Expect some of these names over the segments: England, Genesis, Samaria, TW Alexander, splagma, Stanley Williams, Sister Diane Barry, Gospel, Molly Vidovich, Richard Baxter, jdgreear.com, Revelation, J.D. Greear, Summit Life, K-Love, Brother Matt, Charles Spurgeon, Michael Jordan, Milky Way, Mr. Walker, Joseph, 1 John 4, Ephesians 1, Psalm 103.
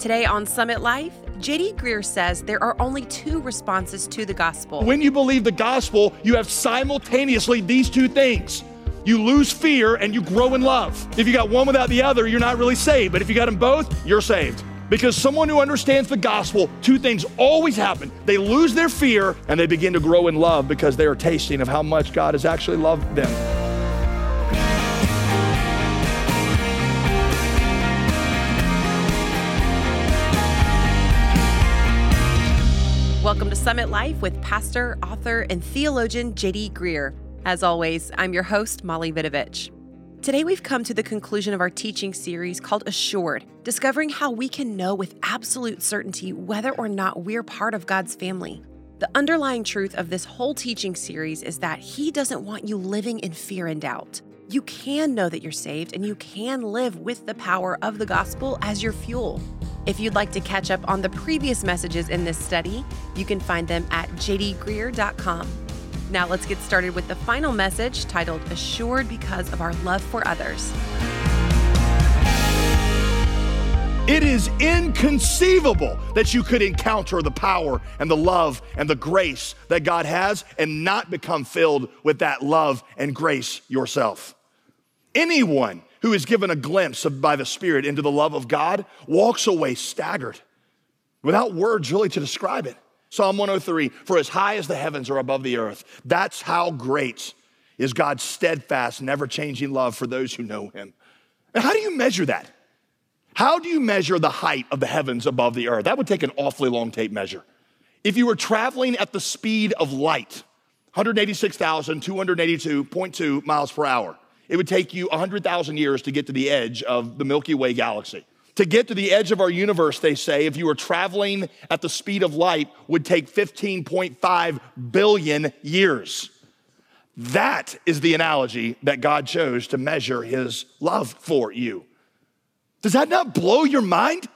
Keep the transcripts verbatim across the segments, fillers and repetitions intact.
Today on Summit Life, J D. Greear says there are only two responses to the gospel. When you believe the gospel, you have simultaneously these two things. You lose fear and you grow in love. If you got one without the other, you're not really saved. But if you got them both, you're saved. Because someone who understands the gospel, two things always happen. They lose their fear and they begin to grow in love because they are tasting of how much God has actually loved them. Welcome to Summit Life with pastor, author, and theologian J D. Greear. As always, I'm your host, Molly Vidovich. Today we've come to the conclusion of our teaching series called Assured, discovering how we can know with absolute certainty whether or not we're part of God's family. The underlying truth of this whole teaching series is that He doesn't want you living in fear and doubt. You can know that you're saved, and you can live with the power of the gospel as your fuel. If you'd like to catch up on the previous messages in this study, you can find them at j d greear dot com. Now let's get started with the final message titled Assured Because of Our Love for Others. It is inconceivable that you could encounter the power and the love and the grace that God has and not become filled with that love and grace yourself. Anyone who is given a glimpse of, by the Spirit into the love of God walks away staggered, without words really to describe it. Psalm one oh three, for as high as the heavens are above the earth, that's how great is God's steadfast, never-changing love for those who know Him. And how do you measure that? How do you measure the height of the heavens above the earth? That would take an awfully long tape measure. If you were traveling at the speed of light, one hundred eighty-six thousand two hundred eighty-two point two miles per hour, it would take you one hundred thousand years to get to the edge of the Milky Way galaxy. To get to the edge of our universe, they say, if you were traveling at the speed of light, would take fifteen point five billion years. That is the analogy that God chose to measure His love for you. Does that not blow your mind?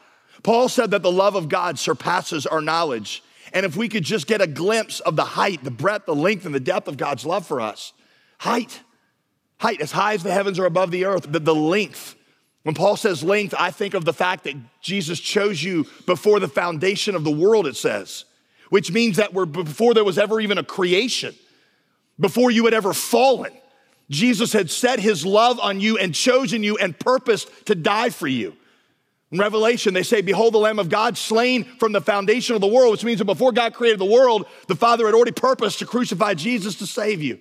Paul said that the love of God surpasses our knowledge. And if we could just get a glimpse of the height, the breadth, the length, and the depth of God's love for us. Height, height, as high as the heavens are above the earth, the, the length. When Paul says length, I think of the fact that Jesus chose you before the foundation of the world, it says, which means that we're before there was ever even a creation, before you had ever fallen, Jesus had set His love on you and chosen you and purposed to die for you. In Revelation, they say, behold, the Lamb of God slain from the foundation of the world, which means that before God created the world, the Father had already purposed to crucify Jesus to save you.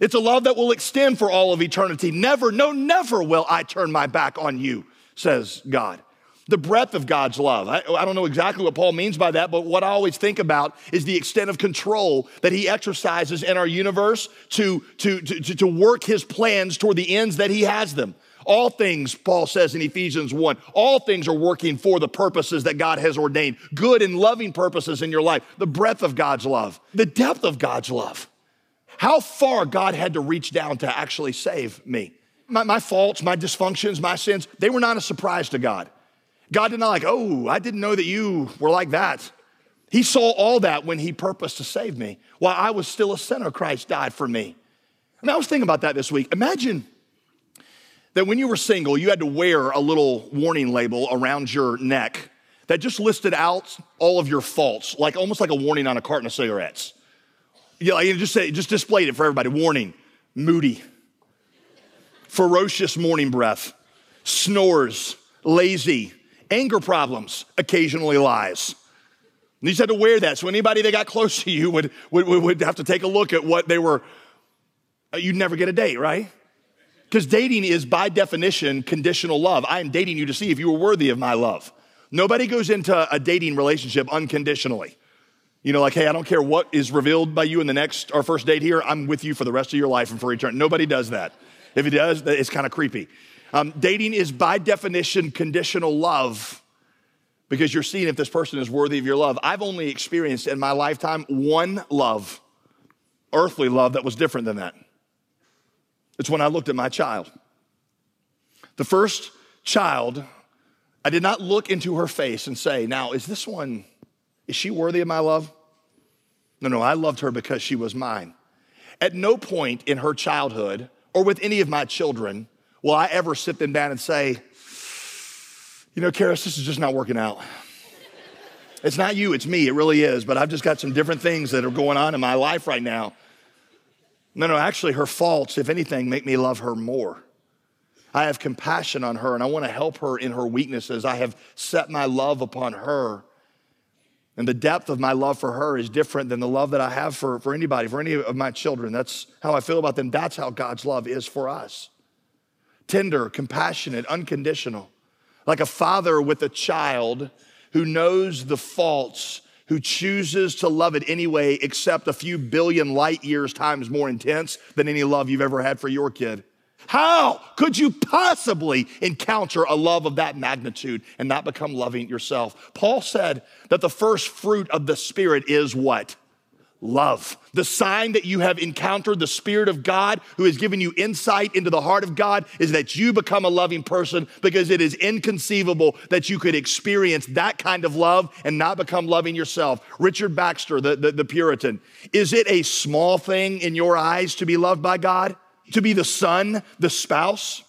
It's a love that will extend for all of eternity. Never, no, never will I turn my back on you, says God. The breadth of God's love. I, I don't know exactly what Paul means by that, but what I always think about is the extent of control that He exercises in our universe to, to, to, to work His plans toward the ends that He has them. All things, Paul says in Ephesians one, all things are working for the purposes that God has ordained, good and loving purposes in your life. The breadth of God's love, the depth of God's love. How far God had to reach down to actually save me. My, my faults, my dysfunctions, my sins, they were not a surprise to God. God did not like, oh, I didn't know that you were like that. He saw all that when He purposed to save me. While I was still a sinner, Christ died for me. I mean, I was thinking about that this week. Imagine that when you were single, you had to wear a little warning label around your neck that just listed out all of your faults, like almost like a warning on a carton of cigarettes. Yeah, you know, just say, just displayed it for everybody. Warning, moody, ferocious morning breath, snores, lazy, anger problems, occasionally lies. And you just had to wear that. So anybody that got close to you would, would, would have to take a look at what they were. You'd never get a date, right? Because dating is by definition conditional love. I am dating you to see if you were worthy of my love. Nobody goes into a dating relationship unconditionally. You know, like, hey, I don't care what is revealed by you in the next, our first date here, I'm with you for the rest of your life and for eternity. Nobody does that. If it does, it's kind of creepy. Um, dating is by definition conditional love because you're seeing if this person is worthy of your love. I've only experienced in my lifetime one love, earthly love, that was different than that. It's when I looked at my child. The first child, I did not look into her face and say, now, is this one... is she worthy of my love? No, no, I loved her because she was mine. At no point in her childhood or with any of my children will I ever sit them down and say, you know, Karis, this is just not working out. It's not you, it's me, it really is, but I've just got some different things that are going on in my life right now. No, no, actually her faults, if anything, make me love her more. I have compassion on her and I want to help her in her weaknesses. I have set my love upon her. And the depth of my love for her is different than the love that I have for, for anybody, for any of my children. That's how I feel about them. That's how God's love is for us. Tender, compassionate, unconditional. Like a father with a child who knows the faults, who chooses to love it anyway, except a few billion light years times more intense than any love you've ever had for your kid. How could you possibly encounter a love of that magnitude and not become loving yourself? Paul said that the first fruit of the Spirit is what? Love. The sign that you have encountered the Spirit of God who has given you insight into the heart of God is that you become a loving person, because it is inconceivable that you could experience that kind of love and not become loving yourself. Richard Baxter, the, the, the Puritan, is it a small thing in your eyes to be loved by God? To be the son, the spouse,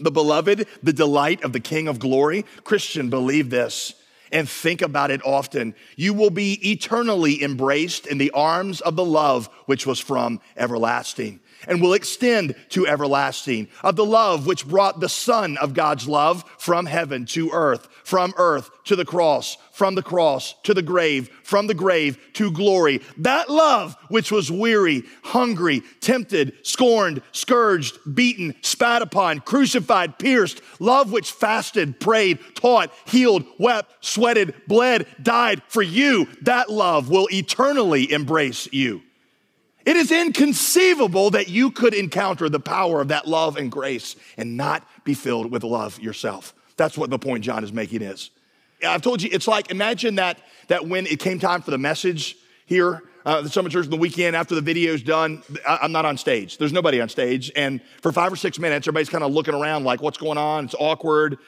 the beloved, the delight of the King of glory? Christian, believe this and think about it often. You will be eternally embraced in the arms of the love which was from everlasting and will extend to everlasting, of the love which brought the Son of God's love from heaven to earth, from earth to the cross, from the cross to the grave, from the grave to glory. That love which was weary, hungry, tempted, scorned, scourged, beaten, spat upon, crucified, pierced, love which fasted, prayed, taught, healed, wept, sweated, bled, died for you, that love will eternally embrace you. It is inconceivable that you could encounter the power of that love and grace and not be filled with love yourself. That's what the point John is making is. I've told you, it's like, imagine that that when it came time for the message here, uh, the Summit Church on the weekend, after the video's done, I, I'm not on stage. There's nobody on stage. And for five or six minutes, everybody's kind of looking around like, what's going on? It's awkward.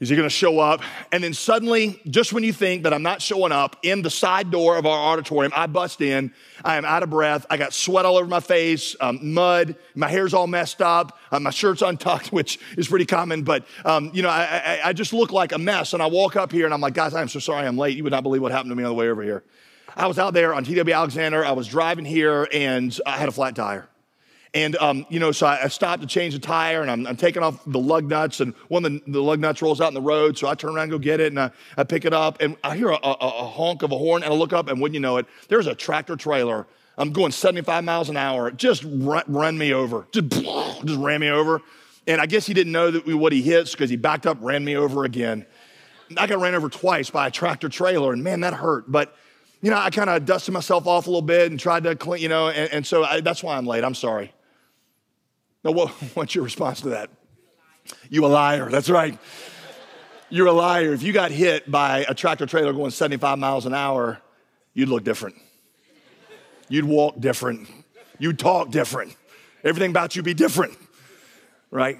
Is he gonna show up? And then suddenly, just when you think that I'm not showing up, in the side door of our auditorium, I bust in, I am out of breath, I got sweat all over my face, um, mud, my hair's all messed up, uh, my shirt's untucked, which is pretty common, but um, you know, I, I, I just look like a mess, and I walk up here and I'm like, guys, I'm so sorry I'm late. You would not believe what happened to me on the way over here. I was out there on T W Alexander, I was driving here and I had a flat tire. And, um, you know, so I stopped to change the tire and I'm, I'm taking off the lug nuts, and one of the, the lug nuts rolls out in the road. So I turn around and go get it, and I, I pick it up and I hear a, a, a honk of a horn, and I look up, and wouldn't you know it, there's a tractor trailer. I'm going seventy-five miles an hour. Just run, run me over, just, just ran me over. And I guess he didn't know that we, what he hits, because he backed up, ran me over again. I got ran over twice by a tractor trailer, and man, that hurt. But you know, I kind of dusted myself off a little bit and tried to clean, you know, and, and so I, that's why I'm late. I'm sorry. Now, what, what's your response to that? You a liar, that's right. You're a liar. If you got hit by a tractor trailer going seventy-five miles an hour, you'd look different. You'd walk different. You'd talk different. Everything about you'd be different, right?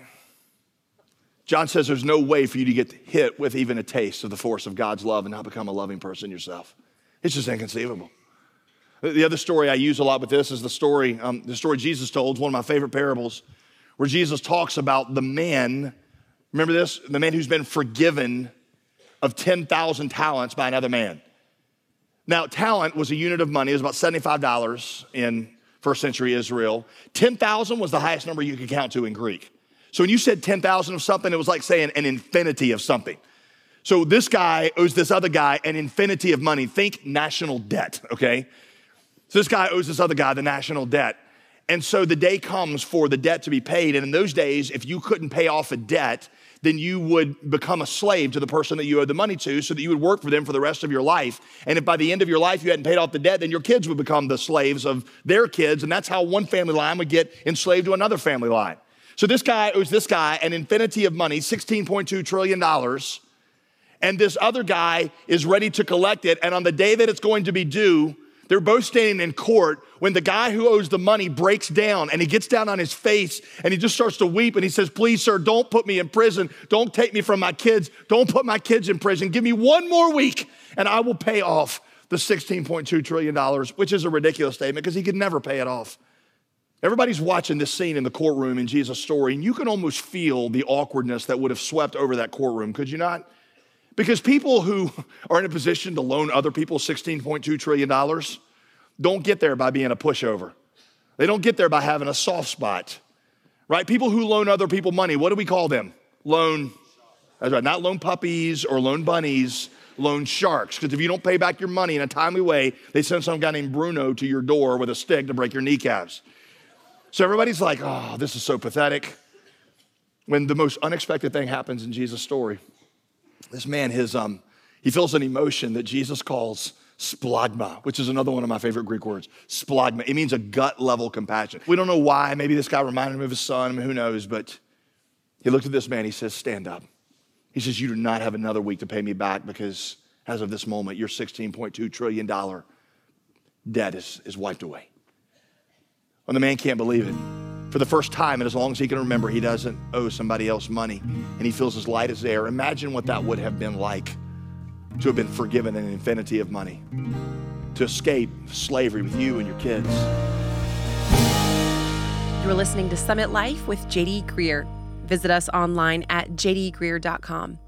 John says there's no way for you to get hit with even a taste of the force of God's love and not become a loving person yourself. It's just inconceivable. The other story I use a lot with this is the story, um, the story Jesus told. It's one of my favorite parables, where Jesus talks about the man, remember this? The man who's been forgiven of ten thousand talents by another man. Now, talent was a unit of money. It was about seventy-five dollars in first century Israel. ten thousand was the highest number you could count to in Greek. So when you said ten thousand of something, it was like saying an infinity of something. So this guy owes this other guy an infinity of money. Think national debt, okay? So this guy owes this other guy the national debt. And so the day comes for the debt to be paid. And in those days, if you couldn't pay off a debt, then you would become a slave to the person that you owed the money to, so that you would work for them for the rest of your life. And if by the end of your life you hadn't paid off the debt, then your kids would become the slaves of their kids. And that's how one family line would get enslaved to another family line. So this guy owes this guy an infinity of money, sixteen point two trillion dollars. And this other guy is ready to collect it. And on the day that it's going to be due, they're both standing in court when the guy who owes the money breaks down, and he gets down on his face and he just starts to weep and he says, please, sir, don't put me in prison. Don't take me from my kids. Don't put my kids in prison. Give me one more week and I will pay off the sixteen point two trillion dollars, which is a ridiculous statement because he could never pay it off. Everybody's watching this scene in the courtroom in Jesus' story, and you can almost feel the awkwardness that would have swept over that courtroom, could you not? Because people who are in a position to loan other people sixteen point two trillion dollars don't get there by being a pushover. They don't get there by having a soft spot, right? People who loan other people money, what do we call them? Loan, that's right, not loan puppies or loan bunnies, loan sharks. Because if you don't pay back your money in a timely way, they send some guy named Bruno to your door with a stick to break your kneecaps. So everybody's like, oh, this is so pathetic. When the most unexpected thing happens in Jesus' story, this man, his um, he feels an emotion that Jesus calls splagma, which is another one of my favorite Greek words, splagma. It means a gut-level compassion. We don't know why. Maybe this guy reminded him of his son. I mean, who knows? But he looked at this man. He says, stand up. He says, you do not have another week to pay me back because as of this moment, your sixteen point two trillion dollars debt is, is wiped away. And the man can't believe it. For the first time, and as long as he can remember, he doesn't owe somebody else money, and he feels as light as air. Imagine what that would have been like to have been forgiven an infinity of money, to escape slavery with you and your kids. You're listening to Summit Life with J D. Greear. Visit us online at j d greear dot com.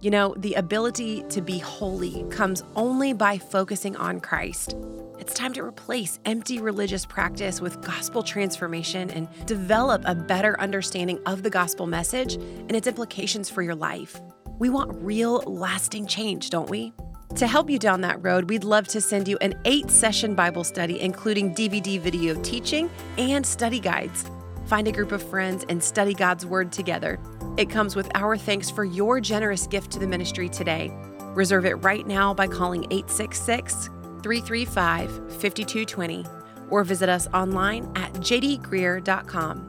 You know, the ability to be holy comes only by focusing on Christ. It's time to replace empty religious practice with gospel transformation and develop a better understanding of the gospel message and its implications for your life. We want real, lasting change, don't we? To help you down that road, we'd love to send you an eight-session Bible study, including D V D video teaching and study guides. Find a group of friends and study God's Word together. It comes with our thanks for your generous gift to the ministry today. Reserve it right now by calling eight six six, three three five, five two two zero or visit us online at j d greear dot com.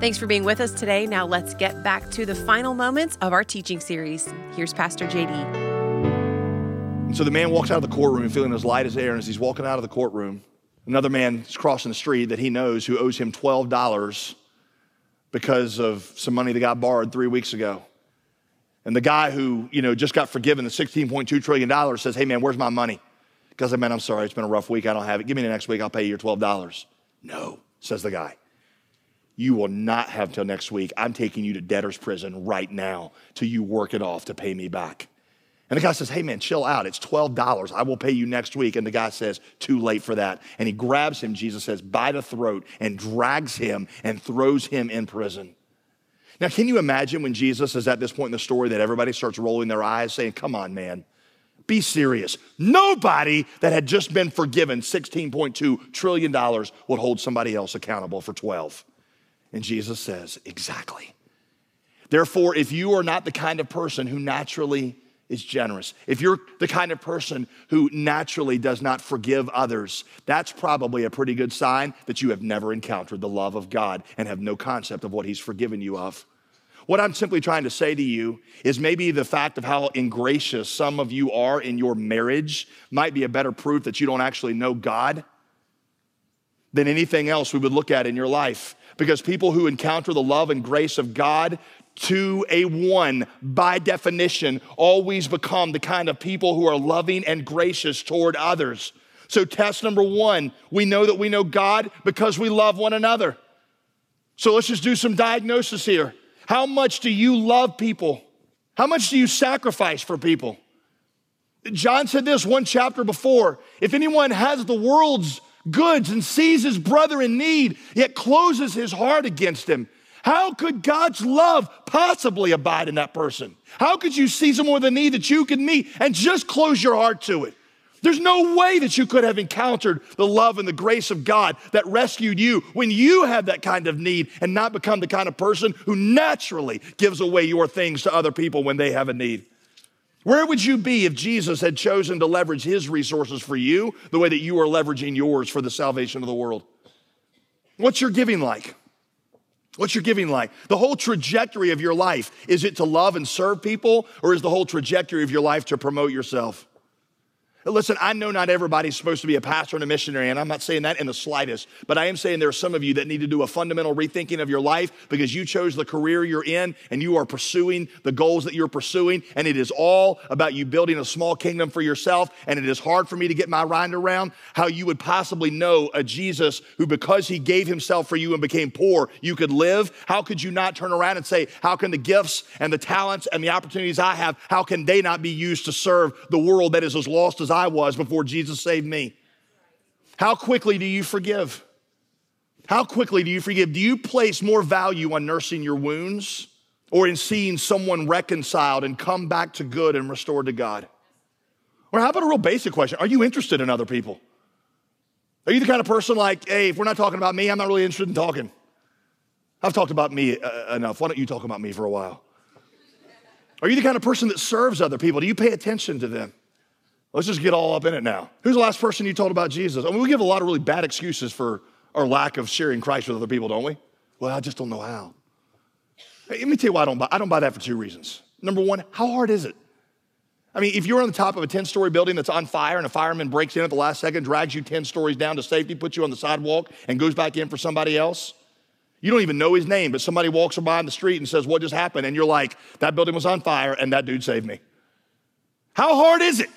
Thanks for being with us today. Now let's get back to the final moments of our teaching series. Here's Pastor J D. So the man walks out of the courtroom feeling as light as air, and as he's walking out of the courtroom, another man is crossing the street that he knows who owes him twelve dollars because of some money the guy borrowed three weeks ago. And the guy who, you know, just got forgiven the sixteen point two trillion dollars says, hey man, where's my money? Because I mean, I'm sorry, it's been a rough week, I don't have it. Give me the next week, I'll pay you your twelve dollars. No, says the guy. You will not have till next week. I'm taking you to debtor's prison right now till you work it off to pay me back. And the guy says, hey man, chill out, it's twelve dollars. I will pay you next week. And the guy says, too late for that. And he grabs him, Jesus says, by the throat and drags him and throws him in prison. Now, can you imagine when Jesus is at this point in the story that everybody starts rolling their eyes saying, come on, man, be serious. Nobody that had just been forgiven sixteen point two trillion dollars would hold somebody else accountable for twelve. And Jesus says, exactly. Therefore, if you are not the kind of person who naturally is generous, if you're the kind of person who naturally does not forgive others, that's probably a pretty good sign that you have never encountered the love of God and have no concept of what he's forgiven you of. What I'm simply trying to say to you is maybe the fact of how ingracious some of you are in your marriage might be a better proof that you don't actually know God than anything else we would look at in your life. Because people who encounter the love and grace of God to a one, by definition, always become the kind of people who are loving and gracious toward others. So test number one, we know that we know God because we love one another. So let's just do some diagnosis here. How much do you love people? How much do you sacrifice for people? John said this one chapter before, if anyone has the world's goods and sees his brother in need, yet closes his heart against him, how could God's love possibly abide in that person? How could you see someone with a need that you could meet and just close your heart to it? There's no way that you could have encountered the love and the grace of God that rescued you when you had that kind of need and not become the kind of person who naturally gives away your things to other people when they have a need. Where would you be if Jesus had chosen to leverage his resources for you the way that you are leveraging yours for the salvation of the world? What's your giving like? What's your giving like? The whole trajectory of your life, is it to love and serve people, or is the whole trajectory of your life to promote yourself? Listen, I know not everybody's supposed to be a pastor and a missionary, and I'm not saying that in the slightest, but I am saying there are some of you that need to do a fundamental rethinking of your life because you chose the career you're in and you are pursuing the goals that you're pursuing, and it is all about you building a small kingdom for yourself, and it is hard for me to get my mind around how you would possibly know a Jesus who, because he gave himself for you and became poor, you could live. How could you not turn around and say, how can the gifts and the talents and the opportunities I have, how can they not be used to serve the world that is as lost as I was before Jesus saved me? How quickly do you forgive? How quickly do you forgive? Do you place more value on nursing your wounds or in seeing someone reconciled and come back to good and restored to God? Or how about a real basic question? Are you interested in other people? Are you the kind of person like, hey, if we're not talking about me, I'm not really interested in talking. I've talked about me uh, enough. Why don't you talk about me for a while? Are you the kind of person that serves other people? Do you pay attention to them? Let's just get all up in it now. Who's the last person you told about Jesus? I mean, we give a lot of really bad excuses for our lack of sharing Christ with other people, don't we? Well, I just don't know how. Hey, let me tell you why I don't buy. I don't buy that for two reasons. Number one, how hard is it? I mean, if you're on the top of a ten-story building that's on fire and a fireman breaks in at the last second, drags you ten stories down to safety, puts you on the sidewalk, and goes back in for somebody else, you don't even know his name, but somebody walks by on the street and says, what just happened? And you're like, that building was on fire and that dude saved me. How hard is it?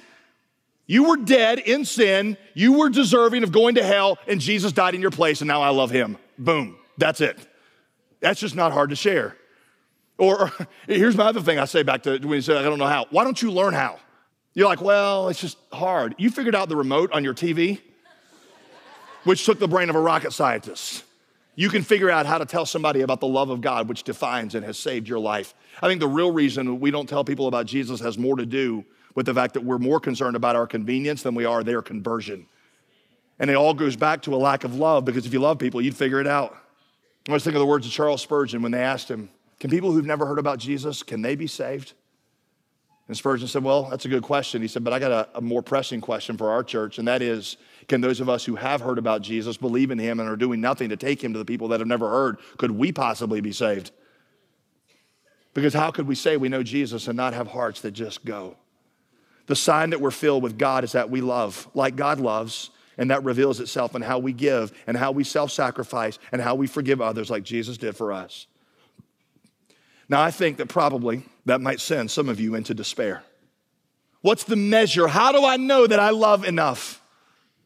You were dead in sin. You were deserving of going to hell, and Jesus died in your place, and now I love him. Boom. That's it. That's just not hard to share. Or, or here's my other thing I say back to when you say, I don't know how. Why don't you learn how? You're like, well, it's just hard. You figured out the remote on your T V, which took the brain of a rocket scientist. You can figure out how to tell somebody about the love of God, which defines and has saved your life. I think the real reason we don't tell people about Jesus has more to do with the fact that we're more concerned about our convenience than we are their conversion. And it all goes back to a lack of love, because if you love people, you'd figure it out. I always think of the words of Charles Spurgeon when they asked him, can people who've never heard about Jesus, can they be saved? And Spurgeon said, well, that's a good question. He said, but I got a, a more pressing question for our church, and that is, can those of us who have heard about Jesus, believe in him, and are doing nothing to take him to the people that have never heard, could we possibly be saved? Because how could we say we know Jesus and not have hearts that just go? The sign that we're filled with God is that we love like God loves, and that reveals itself in how we give and how we self-sacrifice and how we forgive others like Jesus did for us. Now, I think that probably that might send some of you into despair. What's the measure? How do I know that I love enough?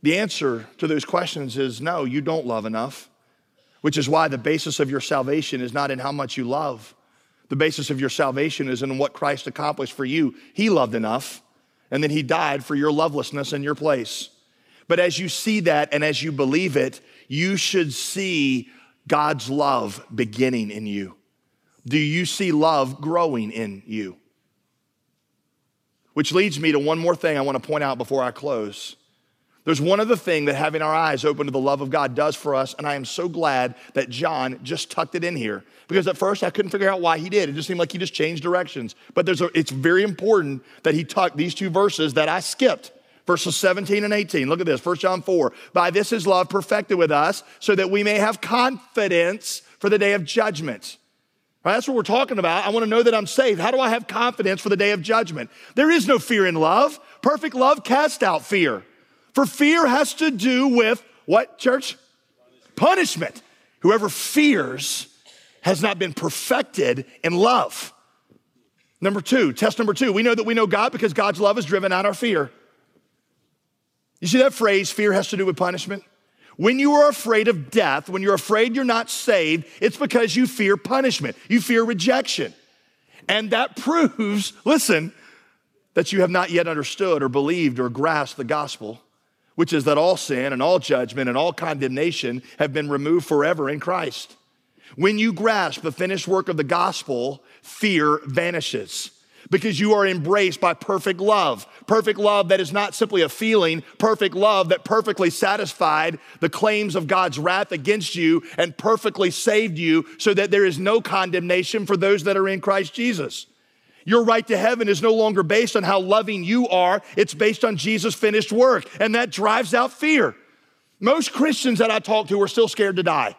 The answer to those questions is no, you don't love enough, which is why the basis of your salvation is not in how much you love. The basis of your salvation is in what Christ accomplished for you. He loved enough, and then he died for your lovelessness in your place. But as you see that and as you believe it, you should see God's love beginning in you. Do you see love growing in you? Which leads me to one more thing I want to point out before I close. There's one other thing that having our eyes open to the love of God does for us, and I am so glad that John just tucked it in here, because at first I couldn't figure out why he did. It just seemed like he just changed directions. But there's a, it's very important that he tucked these two verses that I skipped, verses seventeen and eighteen. Look at this, First John four. By this is love perfected with us, so that we may have confidence for the day of judgment. Right, that's what we're talking about. I want to know that I'm saved. How do I have confidence for the day of judgment? There is no fear in love. Perfect love casts out fear. For fear has to do with what, church? Punishment. Punishment. Whoever fears has not been perfected in love. Number two, test number two. We know that we know God because God's love has driven out our fear. You see that phrase, fear has to do with punishment? When you are afraid of death, when you're afraid you're not saved, it's because you fear punishment. You fear rejection. And that proves, listen, that you have not yet understood or believed or grasped the gospel, which is that all sin and all judgment and all condemnation have been removed forever in Christ. When you grasp the finished work of the gospel, fear vanishes because you are embraced by perfect love. Perfect love that is not simply a feeling, perfect love that perfectly satisfied the claims of God's wrath against you and perfectly saved you so that there is no condemnation for those that are in Christ Jesus. Your right to heaven is no longer based on how loving you are. It's based on Jesus' finished work, and that drives out fear. Most Christians that I talk to are still scared to die.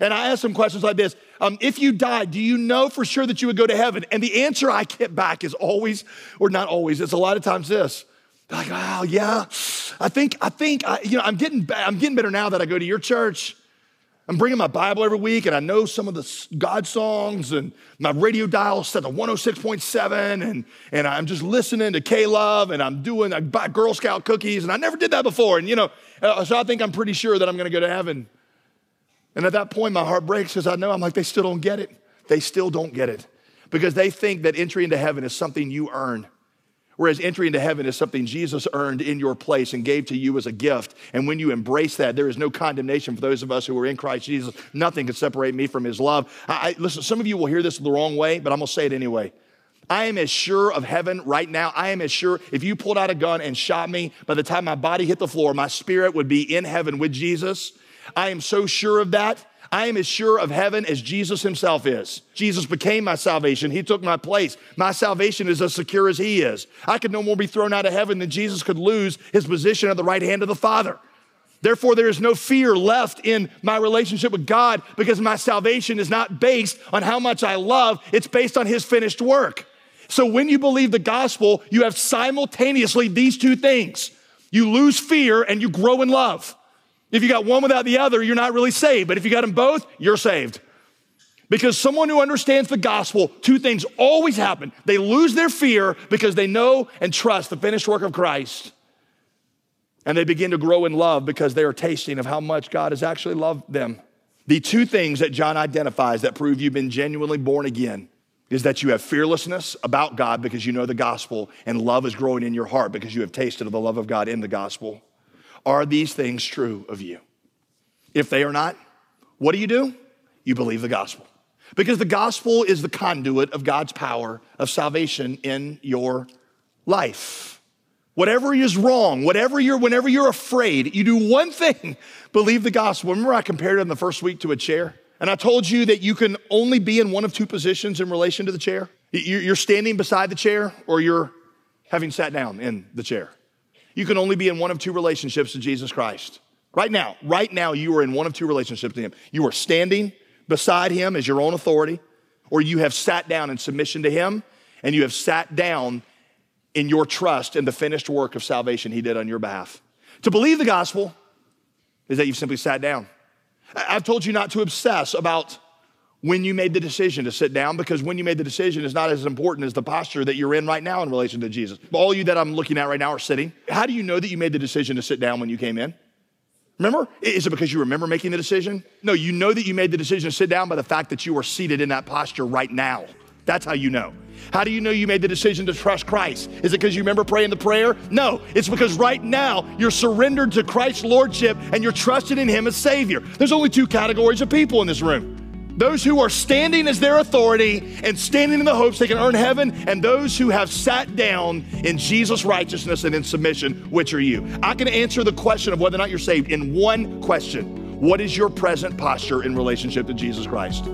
And I ask them questions like this. Um, if you died, do you know for sure that you would go to heaven? And the answer I get back is always, or not always, it's a lot of times this. Like, wow, yeah, I think, I think, I, you know, I'm getting, I'm getting better now that I go to your church. I'm bringing my Bible every week, and I know some of the God songs, and my radio dial set to one oh six point seven, and, and I'm just listening to K-Love, and I'm doing, I buy Girl Scout cookies, and I never did that before, and, you know, so I think I'm pretty sure that I'm going to go to heaven. And at that point, my heart breaks because I know, I'm like, they still don't get it. They still don't get it because they think that entry into heaven is something you earn, whereas entry into heaven is something Jesus earned in your place and gave to you as a gift. And when you embrace that, there is no condemnation for those of us who are in Christ Jesus. Nothing can separate me from his love. I, I, listen, some of you will hear this the wrong way, but I'm going to say it anyway. I am as sure of heaven right now. I am as sure if you pulled out a gun and shot me, by the time my body hit the floor, my spirit would be in heaven with Jesus. I am so sure of that. I am as sure of heaven as Jesus himself is. Jesus became my salvation. He took my place. My salvation is as secure as he is. I could no more be thrown out of heaven than Jesus could lose his position at the right hand of the Father. Therefore, there is no fear left in my relationship with God because my salvation is not based on how much I love. It's based on his finished work. So when you believe the gospel, you have simultaneously these two things. You lose fear and you grow in love. If you got one without the other, you're not really saved. But if you got them both, you're saved. Because someone who understands the gospel, two things always happen. They lose their fear because they know and trust the finished work of Christ. And they begin to grow in love because they are tasting of how much God has actually loved them. The two things that John identifies that prove you've been genuinely born again is that you have fearlessness about God because you know the gospel, and love is growing in your heart because you have tasted of the love of God in the gospel. Are these things true of you? If they are not, what do you do? You believe the gospel. Because the gospel is the conduit of God's power of salvation in your life. Whatever is wrong, whatever you're, whenever you're afraid, you do one thing, believe the gospel. Remember I compared it in the first week to a chair? And I told you that you can only be in one of two positions in relation to the chair. You're standing beside the chair or you're having sat down in the chair. You can only be in one of two relationships to Jesus Christ. Right now, right now, you are in one of two relationships to him. You are standing beside him as your own authority, or you have sat down in submission to him, and you have sat down in your trust in the finished work of salvation he did on your behalf. To believe the gospel is that you've simply sat down. I've told you not to obsess about when you made the decision to sit down, because when you made the decision is not as important as the posture that you're in right now in relation to Jesus. All you that I'm looking at right now are sitting. How do you know that you made the decision to sit down when you came in? Remember? Is it because you remember making the decision? No, you know that you made the decision to sit down by the fact that you are seated in that posture right now. That's how you know. How do you know you made the decision to trust Christ? Is it because you remember praying the prayer? No, it's because right now you're surrendered to Christ's lordship and you're trusted in him as Savior. There's only two categories of people in this room. Those who are standing as their authority and standing in the hopes they can earn heaven, and those who have sat down in Jesus' righteousness and in submission, which are you? I can answer the question of whether or not you're saved in one question. What is your present posture in relationship to Jesus Christ?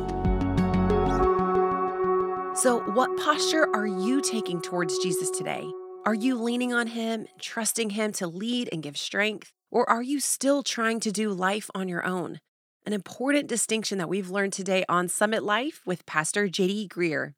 So what posture are you taking towards Jesus today? Are you leaning on him, trusting him to lead and give strength? Or are you still trying to do life on your own? An important distinction that we've learned today on Summit Life with Pastor J D. Greear.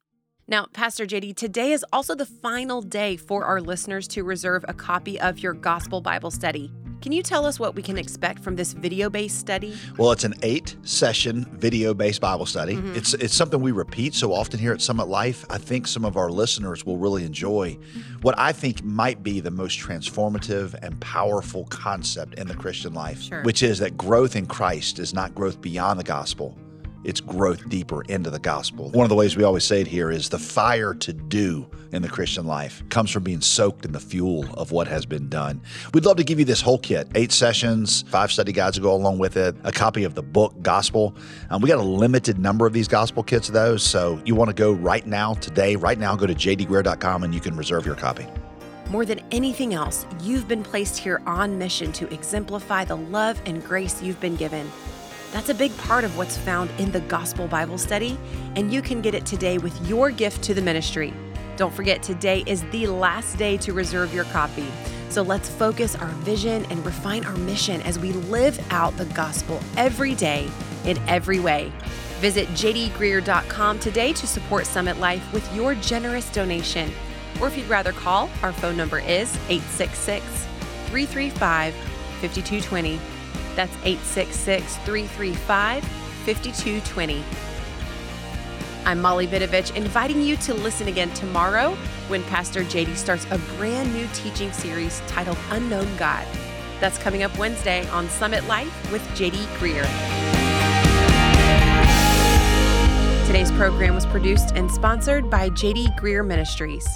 Now, Pastor J D, today is also the final day for our listeners to reserve a copy of your Gospel Bible study. Can you tell us what we can expect from this video-based study? Well, it's an eight-session video-based Bible study. Mm-hmm. It's it's something we repeat so often here at Summit Life. I think some of our listeners will really enjoy what I think might be the most transformative and powerful concept in the Christian life, sure. which is that growth in Christ is not growth beyond the gospel. It's growth deeper into the gospel. One of the ways we always say it here is the fire to do in the Christian life comes from being soaked in the fuel of what has been done. We'd love to give you this whole kit, eight sessions, five study guides to go along with it, a copy of the book, Gospel. Um, we got a limited number of these gospel kits, though, so you want to go right now, today, right now, go to j d greear dot com and you can reserve your copy. More than anything else, you've been placed here on mission to exemplify the love and grace you've been given. That's a big part of what's found in the Gospel Bible study, and you can get it today with your gift to the ministry. Don't forget, today is the last day to reserve your copy. So let's focus our vision and refine our mission as we live out the gospel every day in every way. Visit j d greear dot com today to support Summit Life with your generous donation. Or if you'd rather call, our phone number is eight six six, three three five, five two two zero. That's eight six six, three three five, five two two zero. I'm Molly Vidovich, inviting you to listen again tomorrow when Pastor J D starts a brand new teaching series titled Unknown God. That's coming up Wednesday on Summit Life with J D. Greear. Today's program was produced and sponsored by J D. Greear Ministries.